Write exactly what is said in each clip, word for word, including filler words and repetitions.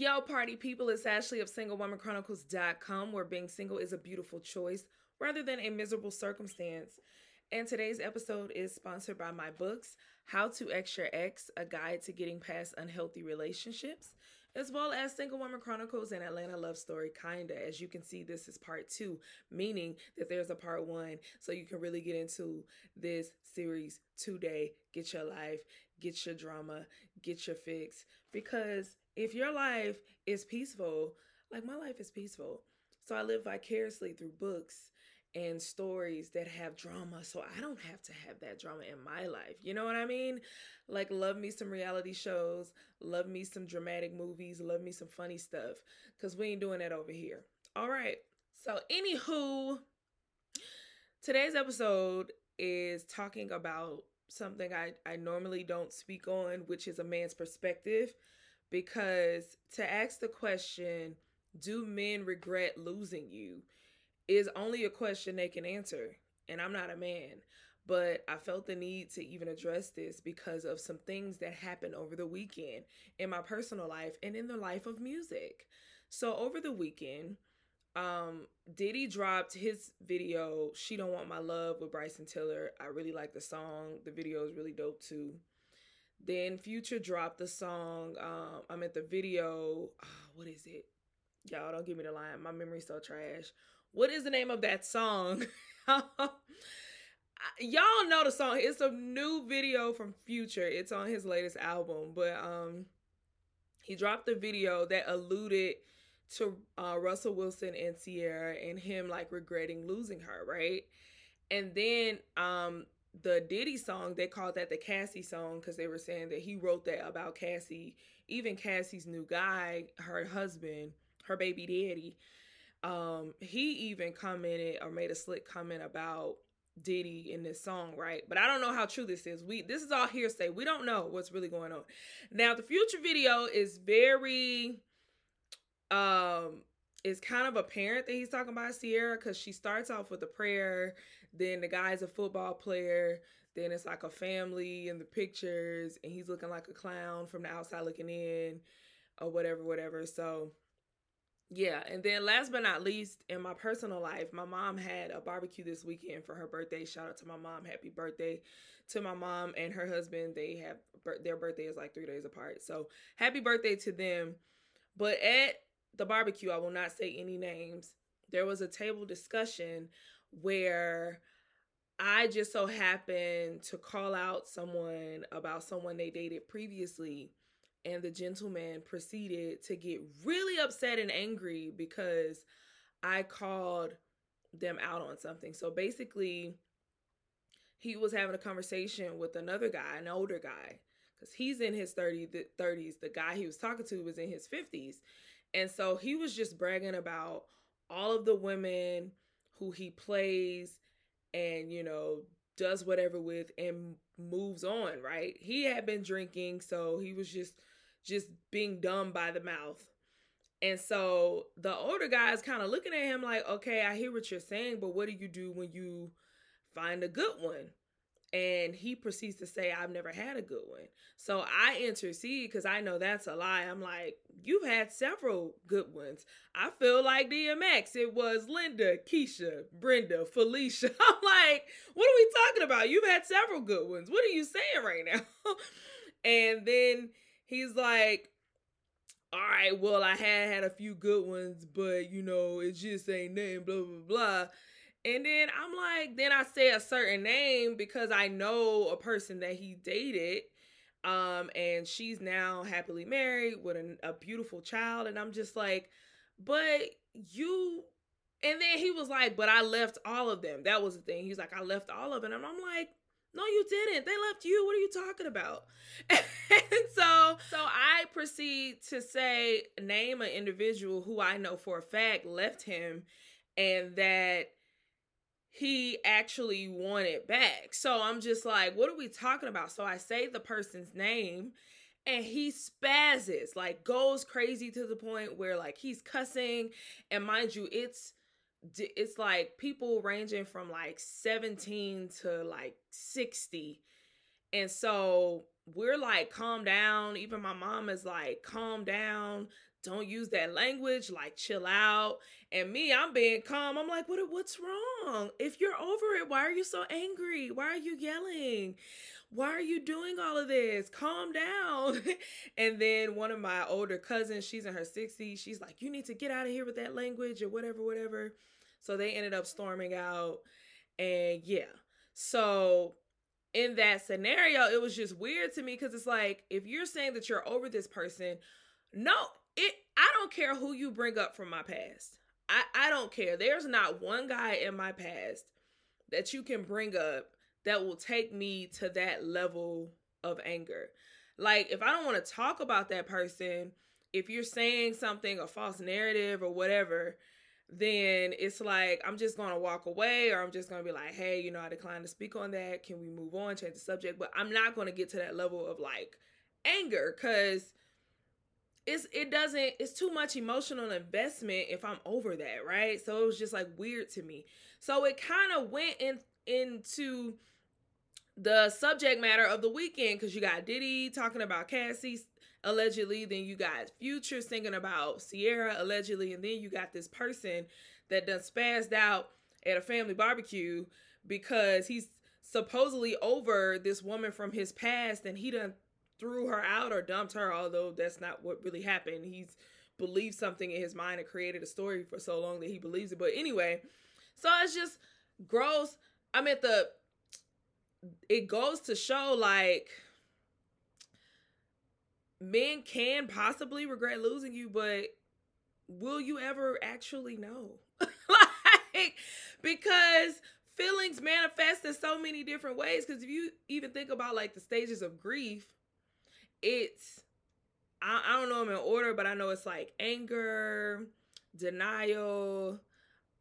Yo, party people, it's Ashley of single woman chronicles dot com, where being single is a beautiful choice rather than a miserable circumstance. And today's episode is sponsored by my books, How to X Your Ex, A Guide to Getting Past Unhealthy Relationships, as well as Single Woman Chronicles and Atlanta Love Story Kinda. As you can see, this is part two, meaning that there's a part one, so you can really get into this series today. Get your life, get your drama, get your fix, because if your life is peaceful, like my life is peaceful, so I live vicariously through books and stories that have drama, so I don't have to have that drama in my life. You know what I mean? Like, love me some reality shows, love me some dramatic movies, love me some funny stuff, because we ain't doing that over here. All right. So anywho, today's episode is talking about something I, I normally don't speak on, which is a man's perspective, because to ask the question, do men regret losing you, is only a question they can answer. And I'm not a man, but I felt the need to even address this because of some things that happened over the weekend in my personal life and in the life of music. So over the weekend, um, Diddy dropped his video, She Don't Want My Love, with Bryson Tiller. I really like the song. The video is really dope too. Then Future dropped the song. Um, I'm at the video. Oh, what is it? Y'all don't give me the line. My memory's so trash. What is the name of that song? Y'all know the song. It's a new video from Future. It's on his latest album. But um, he dropped the video that alluded to uh, Russell Wilson and Ciara and him like regretting losing her, right? And then um, the Diddy song, they called that the Cassie song because they were saying that he wrote that about Cassie. Even Cassie's new guy, her husband, her baby daddy, um, he even commented or made a slick comment about Diddy in this song, right? But I don't know how true this is. We this is all hearsay. We don't know what's really going on. Now, the Future video is very, um, it's kind of apparent that he's talking about Ciara because she starts off with a prayer, then the guy's a football player, then it's like a family in the pictures, and he's looking like a clown from the outside looking in, or whatever, whatever. So yeah, and then last but not least, in my personal life, my mom had a barbecue this weekend for her birthday. Shout out to my mom. Happy birthday to my mom and her husband. They have, their birthday is like three days apart. So happy birthday to them. But at the barbecue, I will not say any names, there was a table discussion where I just so happened to call out someone about someone they dated previously. And the gentleman proceeded to get really upset and angry because I called them out on something. So basically, he was having a conversation with another guy, an older guy, because he's in his thirties. The guy he was talking to was in his fifties. And so he was just bragging about all of the women who he plays and, you know, does whatever with and moves on, right? He had been drinking, so he was just just being dumb by the mouth. And so the older guy is kind of looking at him like, okay, I hear what you're saying, but what do you do when you find a good one? And he proceeds to say, I've never had a good one. So I intercede because I know that's a lie. I'm like, you've had several good ones. I feel like D M X. It was Linda, Keisha, Brenda, Felicia. I'm like, what are we talking about? You've had several good ones. What are you saying right now? And then he's like, all right, well, I had had a few good ones, but, you know, it just ain't nothing, blah, blah, blah. And then I'm like, then I say a certain name because I know a person that he dated, um, and she's now happily married with a, a beautiful child. And I'm just like, but you, and then he was like, but I left all of them. That was the thing. He's like, I left all of them. And I'm like, No, you didn't. They left you. What are you talking about? And so, so I proceed to say, name an individual who I know for a fact left him and that he actually wanted back. So I'm just like, what are we talking about? So I say the person's name and he spazzes, like goes crazy to the point where like he's cussing. And mind you, it's it's like people ranging from like seventeen to like sixty. And so we're like, calm down. Even my mom is like, calm down. Don't use that language. Like, chill out. And me, I'm being calm. I'm like, what? What's wrong? If you're over it, why are you so angry? Why are you yelling? Why are you doing all of this? Calm down. And then one of my older cousins, she's in her sixties. She's like, you need to get out of here with that language or whatever, whatever. So they ended up storming out. And yeah. So in that scenario, it was just weird to me because it's like, if you're saying that you're over this person, no, it, I don't care who you bring up from my past. I, I don't care. There's not one guy in my past that you can bring up that will take me to that level of anger. Like, if I don't want to talk about that person, if you're saying something, a false narrative or whatever, then it's like, I'm just going to walk away, or I'm just going to be like, hey, you know, I decline to speak on that. Can we move on, change the subject? But I'm not going to get to that level of like anger, because It's, it doesn't, it's too much emotional investment if I'm over that, right? So it was just like weird to me. So it kind of went in into the subject matter of the weekend, because you got Diddy talking about Cassie, allegedly. Then you got Future singing about Ciara, allegedly. And then you got this person that done spazzed out at a family barbecue because he's supposedly over this woman from his past, and he done threw her out or dumped her, although that's not what really happened. He's believed something in his mind and created a story for so long that he believes it. But anyway, so it's just gross. I mean, the, it goes to show, like, men can possibly regret losing you, but will you ever actually know? Like, because feelings manifest in so many different ways. Because if you even think about, like, the stages of grief, It's, I, I don't know them in order, but I know it's like anger, denial,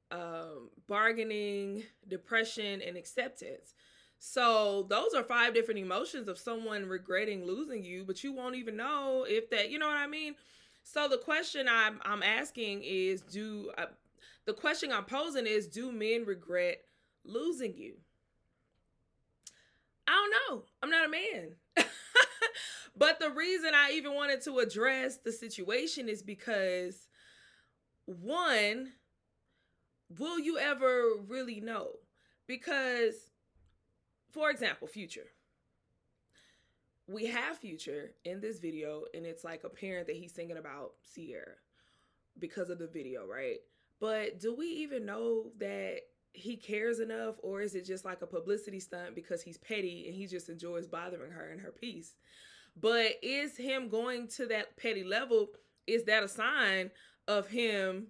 um, bargaining, depression, and acceptance. So those are five different emotions of someone regretting losing you, but you won't even know if that, you know what I mean? So the question I'm, I'm asking is, do, uh, the question I'm posing is, do men regret losing you? I don't know. I'm not a man. But the reason I even wanted to address the situation is because, one, will you ever really know? Because, for example, Future. We have Future in this video, and it's like apparent that he's singing about Ciara because of the video, right? But do we even know that he cares enough, or is it just like a publicity stunt because he's petty and he just enjoys bothering her in her peace? But is him going to that petty level, is that a sign of him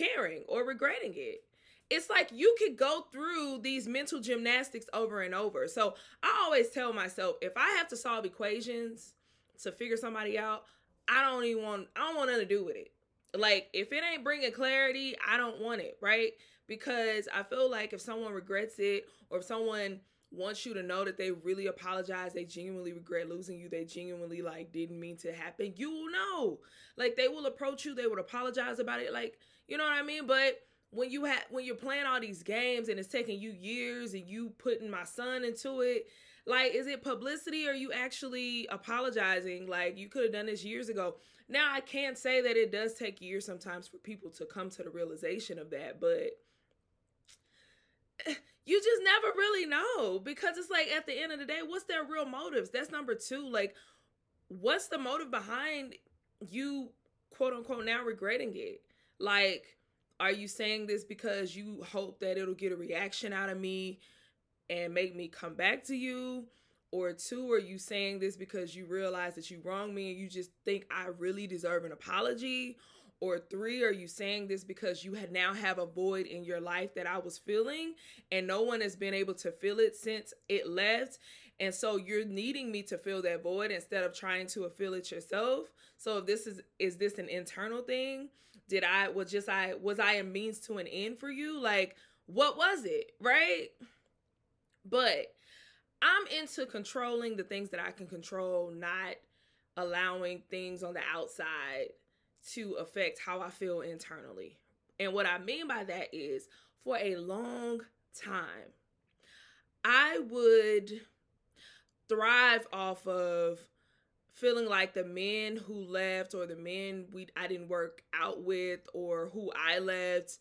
caring or regretting it? It's like you could go through these mental gymnastics over and over. So I always tell myself, if I have to solve equations to figure somebody out, I don't even want, I don't want nothing to do with it. Like, if it ain't bringing clarity, I don't want it, right? Because I feel like if someone regrets it, or if someone wants you to know that they really apologize, they genuinely regret losing you, they genuinely, like, didn't mean to happen, you will know. Like, they will approach you, they would apologize about it, like, you know what I mean? But when you ha- when you're playing all these games and it's taking you years and you putting my son into it, like, is it publicity or are you actually apologizing? Like, you could have done this years ago. Now, I can say that it does take years sometimes for people to come to the realization of that, but you just never really know, because it's like, at the end of the day, what's their real motives? That's number two. Like, what's the motive behind you, quote unquote, now regretting it? Like, are you saying this because you hope that it'll get a reaction out of me and make me come back to you? Or two, are you saying this because you realize that you wronged me and you just think I really deserve an apology? Or three, are you saying this because you had now have a void in your life that I was feeling and no one has been able to fill it since it left? And so you're needing me to fill that void instead of trying to fill it yourself. So if this is, is this an internal thing? Did I, was just, I, was I a means to an end for you? Like, what was it? Right? But I'm into controlling the things that I can control, not allowing things on the outside to affect how I feel internally. And what I mean by that is, for a long time, I would thrive off of feeling like the men who left, or the men we I didn't work out with, or who I left,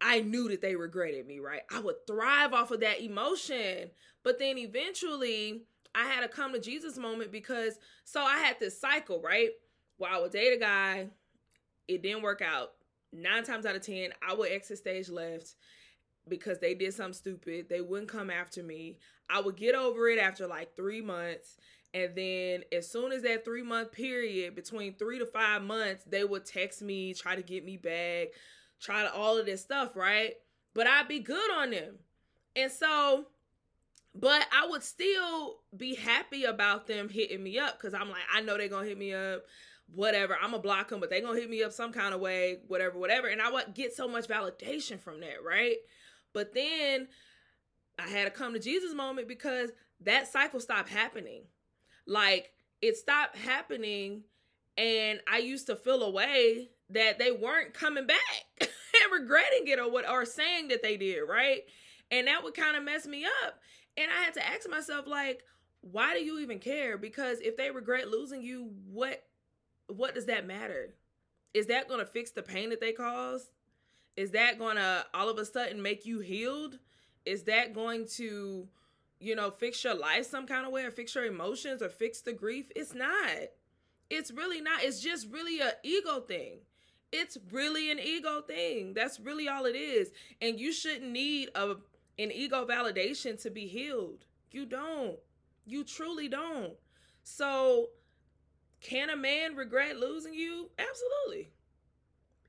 I knew that they regretted me, right? I would thrive off of that emotion. But then eventually, I had a come to Jesus moment, because, so I had this cycle, right? Well, I would date a guy, it didn't work out. Nine times out of ten, I would exit stage left because they did something stupid. They wouldn't come after me. I would get over it after like three months. And then as soon as that three-month period, between three to five months, they would text me, try to get me back, try to all of this stuff, right? But I'd be good on them. And so... But I would still be happy about them hitting me up, because I'm like, I know they're going to hit me up, whatever. I'm going to block them, but they're going to hit me up some kind of way, whatever, whatever. And I would get so much validation from that, right? But then I had a come to Jesus moment, because that cycle stopped happening. Like, it stopped happening, and I used to feel a way that they weren't coming back and regretting it, or what, or saying that they did, right? And that would kind of mess me up. And I had to ask myself, like, why do you even care? Because if they regret losing you, what what does that matter? Is that going to fix the pain that they caused? Is that going to all of a sudden make you healed? Is that going to, you know, fix your life some kind of way, or fix your emotions, or fix the grief? It's not. It's really not. It's just really an ego thing. It's really an ego thing. That's really all it is. And you shouldn't need a... and ego validation to be healed. You don't. You truly don't. So, can a man regret losing you? Absolutely.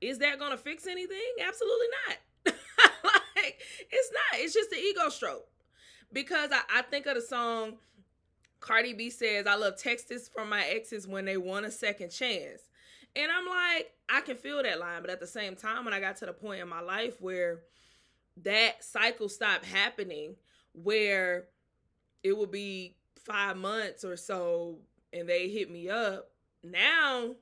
Is that going to fix anything? Absolutely not. Like, it's not. It's just the ego stroke. Because I, I think of the song, Cardi B says, I love texts from my exes when they want a second chance. And I'm like, I can feel that line. But at the same time, when I got to the point in my life where that cycle stopped happening, where it would be five months or so and they hit me up. Now,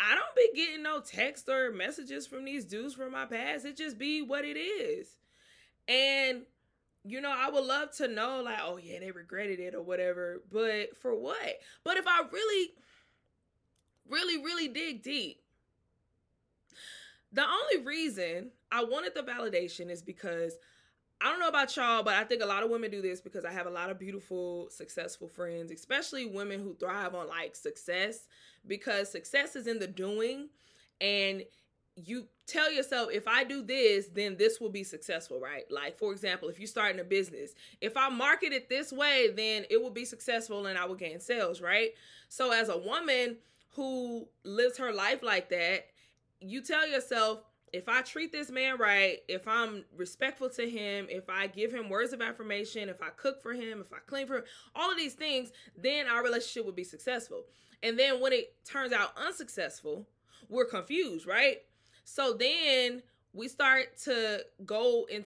I don't be getting no text or messages from these dudes from my past. It just be what it is. And, you know, I would love to know, like, oh yeah, they regretted it or whatever, but for what? But if I really, really, really dig deep, the only reason I wanted the validation is because, I don't know about y'all, but I think a lot of women do this, because I have a lot of beautiful, successful friends, especially women who thrive on like success, because success is in the doing. And you tell yourself, if I do this, then this will be successful, right? Like, for example, if you're starting a business, if I market it this way, then it will be successful and I will gain sales, right? So as a woman who lives her life like that, you tell yourself, if I treat this man right, if I'm respectful to him, if I give him words of affirmation, if I cook for him, if I clean for him, all of these things, then our relationship would be successful. And then when it turns out unsuccessful, we're confused, right? So then we start to go into...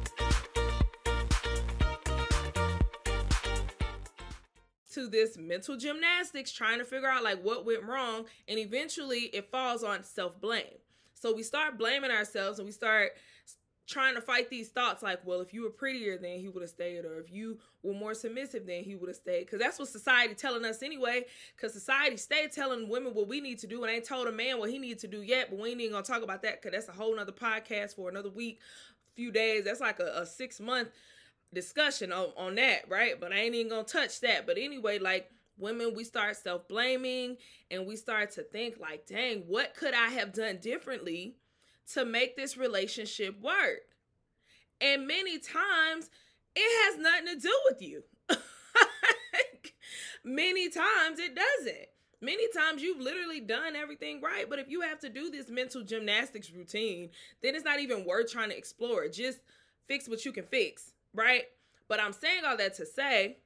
this mental gymnastics trying to figure out like what went wrong, and eventually it falls on self-blame. So we start blaming ourselves and we start trying to fight these thoughts like, well, if you were prettier, then he would have stayed, or if you were more submissive, then he would have stayed, because that's what society telling us anyway, because society stay telling women what we need to do and ain't told a man what he needs to do yet. But we ain't even gonna talk about that, because that's a whole nother podcast for another week, few days. That's like a, a six month discussion on, on that, right? But I ain't even gonna touch that. But anyway, like, women, we start self-blaming and we start to think like, dang, what could I have done differently to make this relationship work? And many times it has nothing to do with you. Many times it doesn't. Many times you've literally done everything right, but if you have to do this mental gymnastics routine, then it's not even worth trying to explore. Just fix what you can fix, right? But I'm saying all that to say,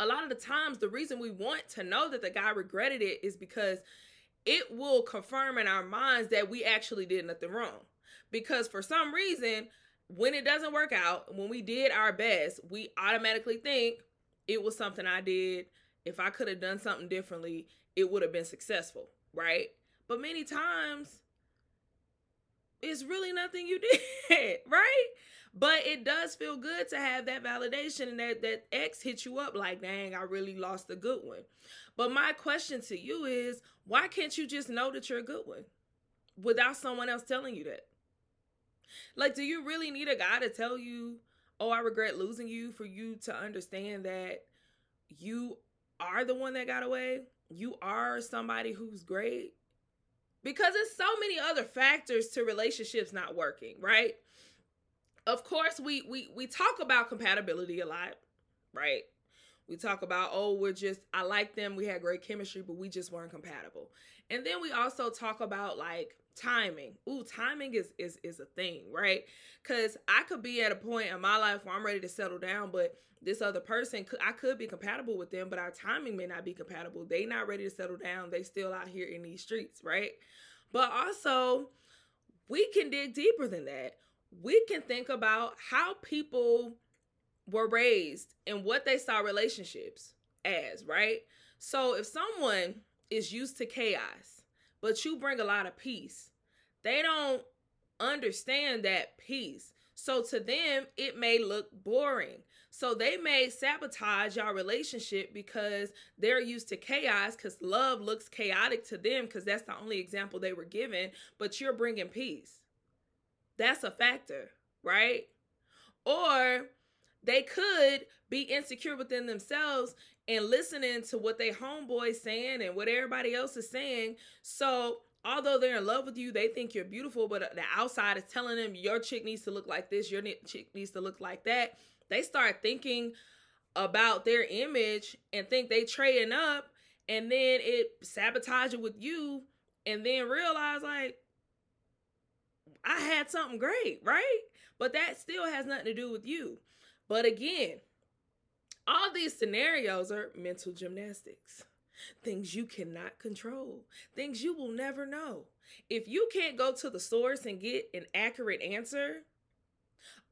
a lot of the times the reason we want to know that the guy regretted it is because it will confirm in our minds that we actually did nothing wrong. Because for some reason, when it doesn't work out, when we did our best, we automatically think it was something I did. If I could have done something differently, it would have been successful, right? But many times, it's really nothing you did, right? But it does feel good to have that validation and that, that ex hit you up like, dang, I really lost a good one. But my question to you is, why can't you just know that you're a good one without someone else telling you that? Like, do you really need a guy to tell you, oh, I regret losing you, for you to understand that you are the one that got away? You are somebody who's great? Because there's so many other factors to relationships not working, right? Of course, we we we talk about compatibility a lot, right? We talk about, oh, we're just, I like them, we had great chemistry, but we just weren't compatible. And then we also talk about, like, timing. Ooh, timing is is is a thing, right? Because I could be at a point in my life where I'm ready to settle down, but this other person, I could be compatible with them, but our timing may not be compatible. They not ready to settle down. They still out here in these streets, right? But also, we can dig deeper than that. We can think about how people were raised and what they saw relationships as, right? So if someone is used to chaos, but you bring a lot of peace, they don't understand that peace. So to them, it may look boring. So they may sabotage your relationship because they're used to chaos, because love looks chaotic to them, because that's the only example they were given, but you're bringing peace. That's a factor, right? Or they could be insecure within themselves and listening to what their homeboy's saying and what everybody else is saying. So although they're in love with you, they think you're beautiful, but the outside is telling them your chick needs to look like this, your chick needs to look like that. They start thinking about their image and think they trading up, and then it sabotages it with you, and then realize like, I had something great, right? But that still has nothing to do with you. But again, all these scenarios are mental gymnastics. Things you cannot control. Things you will never know. If you can't go to the source and get an accurate answer,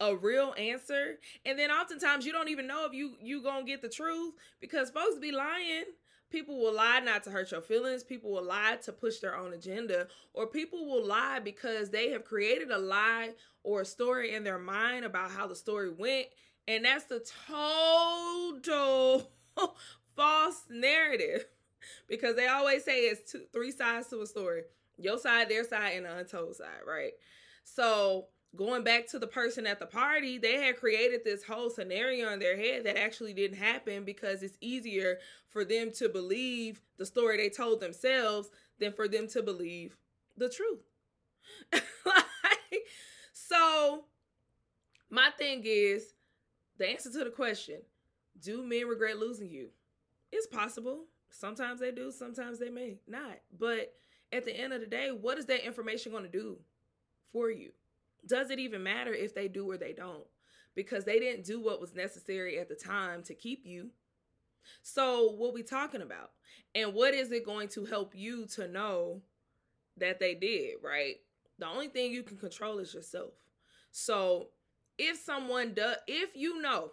a real answer, and then oftentimes you don't even know if you, you gonna get the truth, because folks be lying. People will lie not to hurt your feelings. People will lie to push their own agenda, or people will lie because they have created a lie or a story in their mind about how the story went. And that's the total false narrative, because they always say it's two, three sides to a story, your side, their side, and the untold side, right? So going back to the person at the party, they had created this whole scenario in their head that actually didn't happen, because it's easier for them to believe the story they told themselves than for them to believe the truth. Like, so my thing is, the answer to the question, do men regret losing you? It's possible. Sometimes they do. Sometimes they may not. But at the end of the day, what is that information going to do for you? Does it even matter if they do or they don't? Because they didn't do what was necessary at the time to keep you. So what are we talking about? And what is it going to help you to know that they did, right? The only thing you can control is yourself. So if someone does, if you know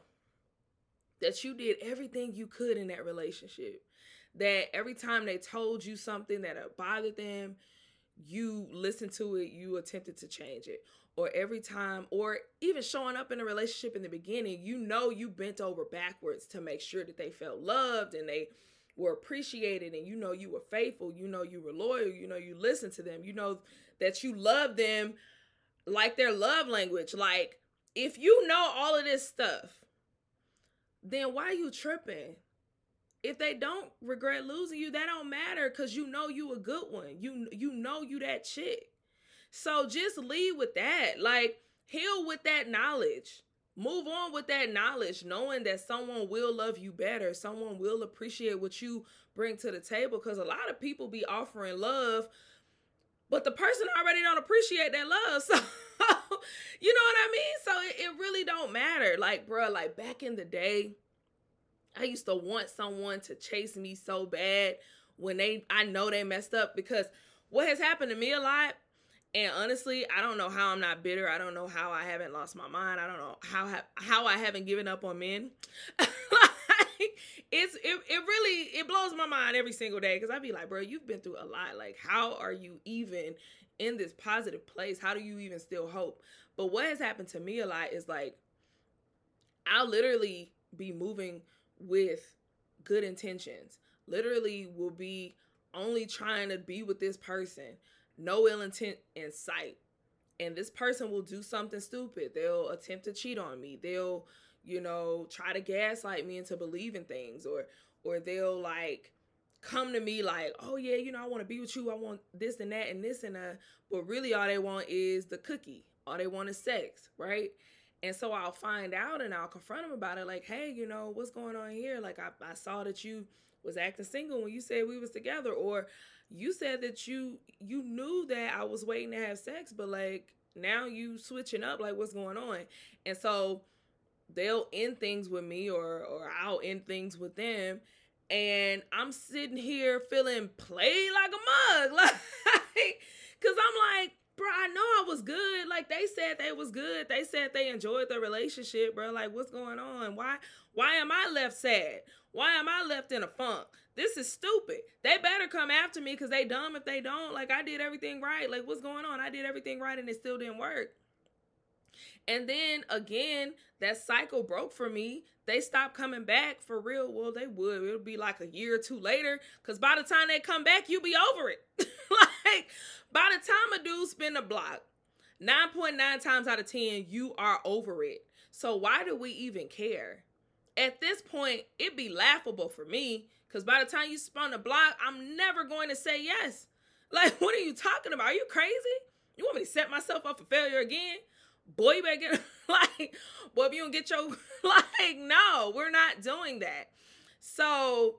that you did everything you could in that relationship, that every time they told you something that bothered them, you listened to it, you attempted to change it. Or every time, or even showing up in a relationship in the beginning, you know you bent over backwards to make sure that they felt loved and they were appreciated, and you know you were faithful, you know you were loyal, you know you listened to them, you know that you love them like their love language. Like, if you know all of this stuff, then why you tripping? If they don't regret losing you, that don't matter, because you know you a good one. You you know you that chick. So just lead with that. Like, heal with that knowledge. Move on with that knowledge, knowing that someone will love you better. Someone will appreciate what you bring to the table, because a lot of people be offering love, but the person already don't appreciate that love. So, you know what I mean? So it, it really don't matter. Like, bro, like back in the day, I used to want someone to chase me so bad when they, I know they messed up, because what has happened to me a lot, and honestly, I don't know how I'm not bitter. I don't know how I haven't lost my mind. I don't know how ha- how I haven't given up on men. like, it's it, it really, it blows my mind every single day, because I be like, bro, you've been through a lot. Like, how are you even in this positive place? How do you even still hope? But what has happened to me a lot is, like, I'll literally be moving with good intentions, literally will be only trying to be with this person, no ill intent in sight, and this person will do something stupid. They'll attempt to cheat on me, they'll, you know, try to gaslight me into believing things, or or they'll like come to me like, oh yeah, you know, I want to be with you, I want this and that and this and uh but really all they want is the cookie, all they want is sex, right? And so I'll find out and I'll confront them about it. Like, hey, you know, what's going on here? Like, I, I saw that you was acting single when you said we was together. Or you said that you you knew that I was waiting to have sex, but, like, now you switching up. Like, what's going on? And so they'll end things with me, or, or I'll end things with them. And I'm sitting here feeling played like a mug. Like, because I'm like, bro, I know I was good. Like, they said they was good. They said they enjoyed the relationship, bro. Like, what's going on? Why why am I left sad? Why am I left in a funk? This is stupid. They better come after me, because they dumb if they don't. Like, I did everything right. Like, what's going on? I did everything right and it still didn't work. And then, again, that cycle broke for me. They stopped coming back for real. Well, they would. It'll be like a year or two later, because by the time they come back, you be over it. Like, by the time a dude spin a block, nine point nine times out of ten, you are over it. So why do we even care? At this point, it'd be laughable for me, because by the time you spun a block, I'm never going to say yes. Like, what are you talking about? Are you crazy? You want me to set myself up for failure again? Boy, you better get, like, boy, if you don't get your, like, no, we're not doing that. So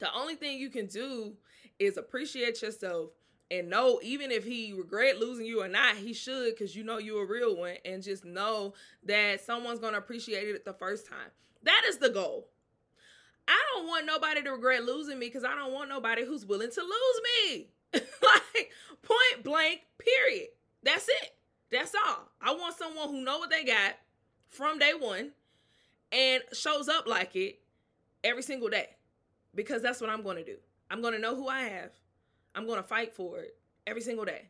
the only thing you can do is appreciate yourself and know, even if he regret losing you or not, he should, because you know you're a real one, and just know that someone's going to appreciate it the first time. That is the goal. I don't want nobody to regret losing me, because I don't want nobody who's willing to lose me. Like, point blank, period. That's it. That's all. I want someone who know what they got from day one and shows up like it every single day, because that's what I'm going to do. I'm going to know who I have. I'm going to fight for it every single day.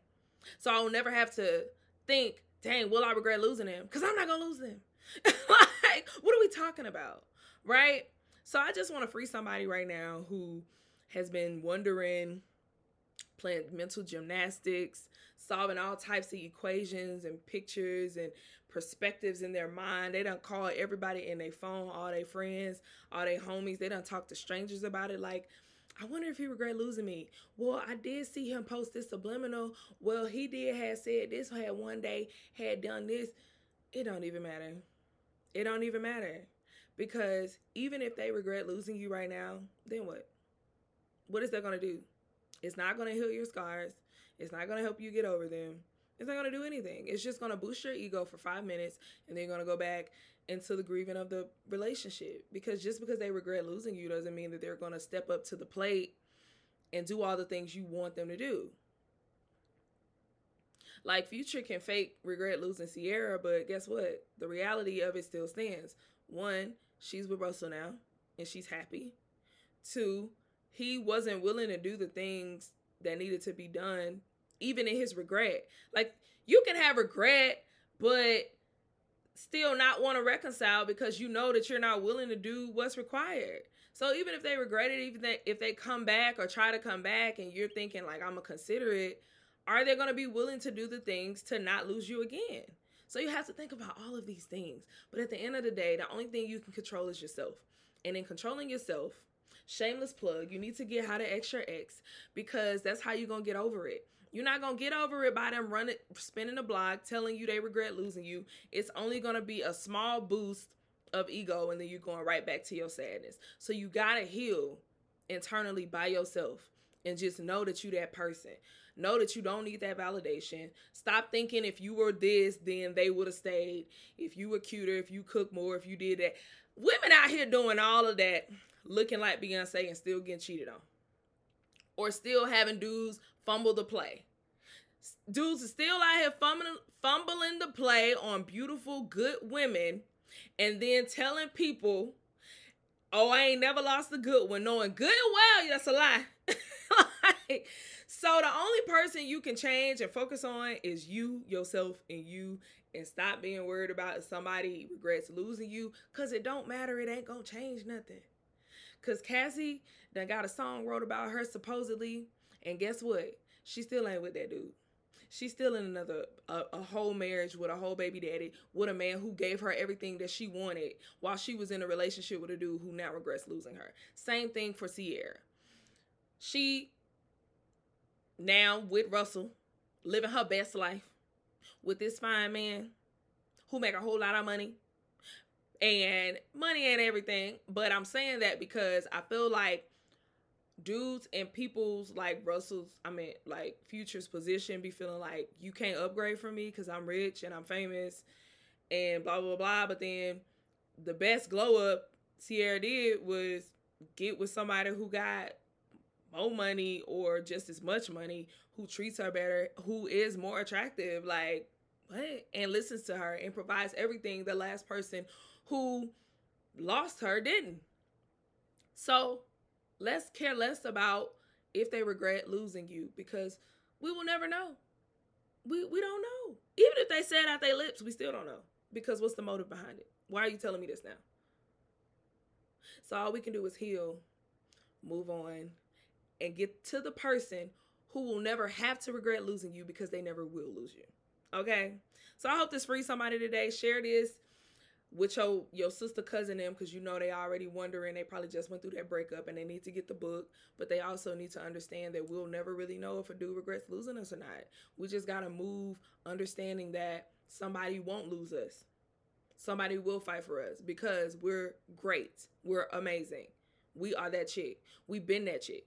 So I will never have to think, dang, will I regret losing them? Because I'm not going to lose them. Like, what are we talking about? Right? So I just want to free somebody right now who has been wondering, playing mental gymnastics, solving all types of equations and pictures and perspectives in their mind. They done call everybody in their phone, all their friends, all their homies. They done talk to strangers about it. Like, I wonder if he regret losing me. Well, I did see him post this subliminal. Well, he did have said this, had one day, had done this. It don't even matter. It don't even matter. Because even if they regret losing you right now, then what? What is that going to do? It's not going to heal your scars. It's not going to help you get over them. It's not going to do anything. It's just going to boost your ego for five minutes, and then you're going to go back into the grieving of the relationship. Because just because they regret losing you doesn't mean that they're going to step up to the plate and do all the things you want them to do. Like, Future can fake regret losing Ciara, but guess what? The reality of it still stands. one, she's with Russell now and she's happy. Two, he wasn't willing to do the things that needed to be done, even in his regret. Like, you can have regret, but still not want to reconcile because you know that you're not willing to do what's required. So even if they regret it, even if they come back or try to come back and you're thinking like, I'm going to consider it, are they going to be willing to do the things to not lose you again? So you have to think about all of these things. But at the end of the day, the only thing you can control is yourself. And in controlling yourself, shameless plug, you need to get How to X Your Ex, because that's how you're going to get over it. You're not going to get over it by them running, spinning the block, telling you they regret losing you. It's only going to be a small boost of ego, and then you're going right back to your sadness. So you got to heal internally by yourself and just know that you that person. Know that you don't need that validation. Stop thinking if you were this, then they would have stayed. If you were cuter, if you cooked more, if you did that. Women out here doing all of that, looking like Beyonce and still getting cheated on. Or still having dudes fumble the play. Dudes are still out here fumbling, fumbling the play on beautiful, good women, and then telling people, oh, I ain't never lost a good one, knowing good and well that's a lie. Like, so the only person you can change and focus on is you, yourself, and you, and stop being worried about if somebody regrets losing you, because it don't matter. It ain't going to change nothing. Because Cassie done got a song wrote about her supposedly, and guess what? She still ain't with that dude. She's still in another, a, a whole marriage with a whole baby daddy, with a man who gave her everything that she wanted while she was in a relationship with a dude who now regrets losing her. Same thing for Ciara. She now with Russell, living her best life with this fine man who make a whole lot of money. And money ain't everything, but I'm saying that because I feel like dudes and people's like Russell's, I mean, like Future's position be feeling like you can't upgrade from me because I'm rich and I'm famous and blah, blah, blah. But then the best glow up Ciara did was get with somebody who got more money or just as much money, who treats her better, who is more attractive, like what? And listens to her and provides everything the last person who lost her didn't. So let's care less about if they regret losing you, because we will never know. We we don't know. Even if they said out their lips, we still don't know, because what's the motive behind it? Why are you telling me this now? So all we can do is heal, move on, and get to the person who will never have to regret losing you, because they never will lose you. Okay? So I hope this frees somebody today. Share this with your, your sister, cousin, them, because you know they already wondering. They probably just went through that breakup and they need to get the book, but they also need to understand that we'll never really know if a dude regrets losing us or not. We just got to move understanding that somebody won't lose us. Somebody will fight for us because we're great. We're amazing. We are that chick. We've been that chick.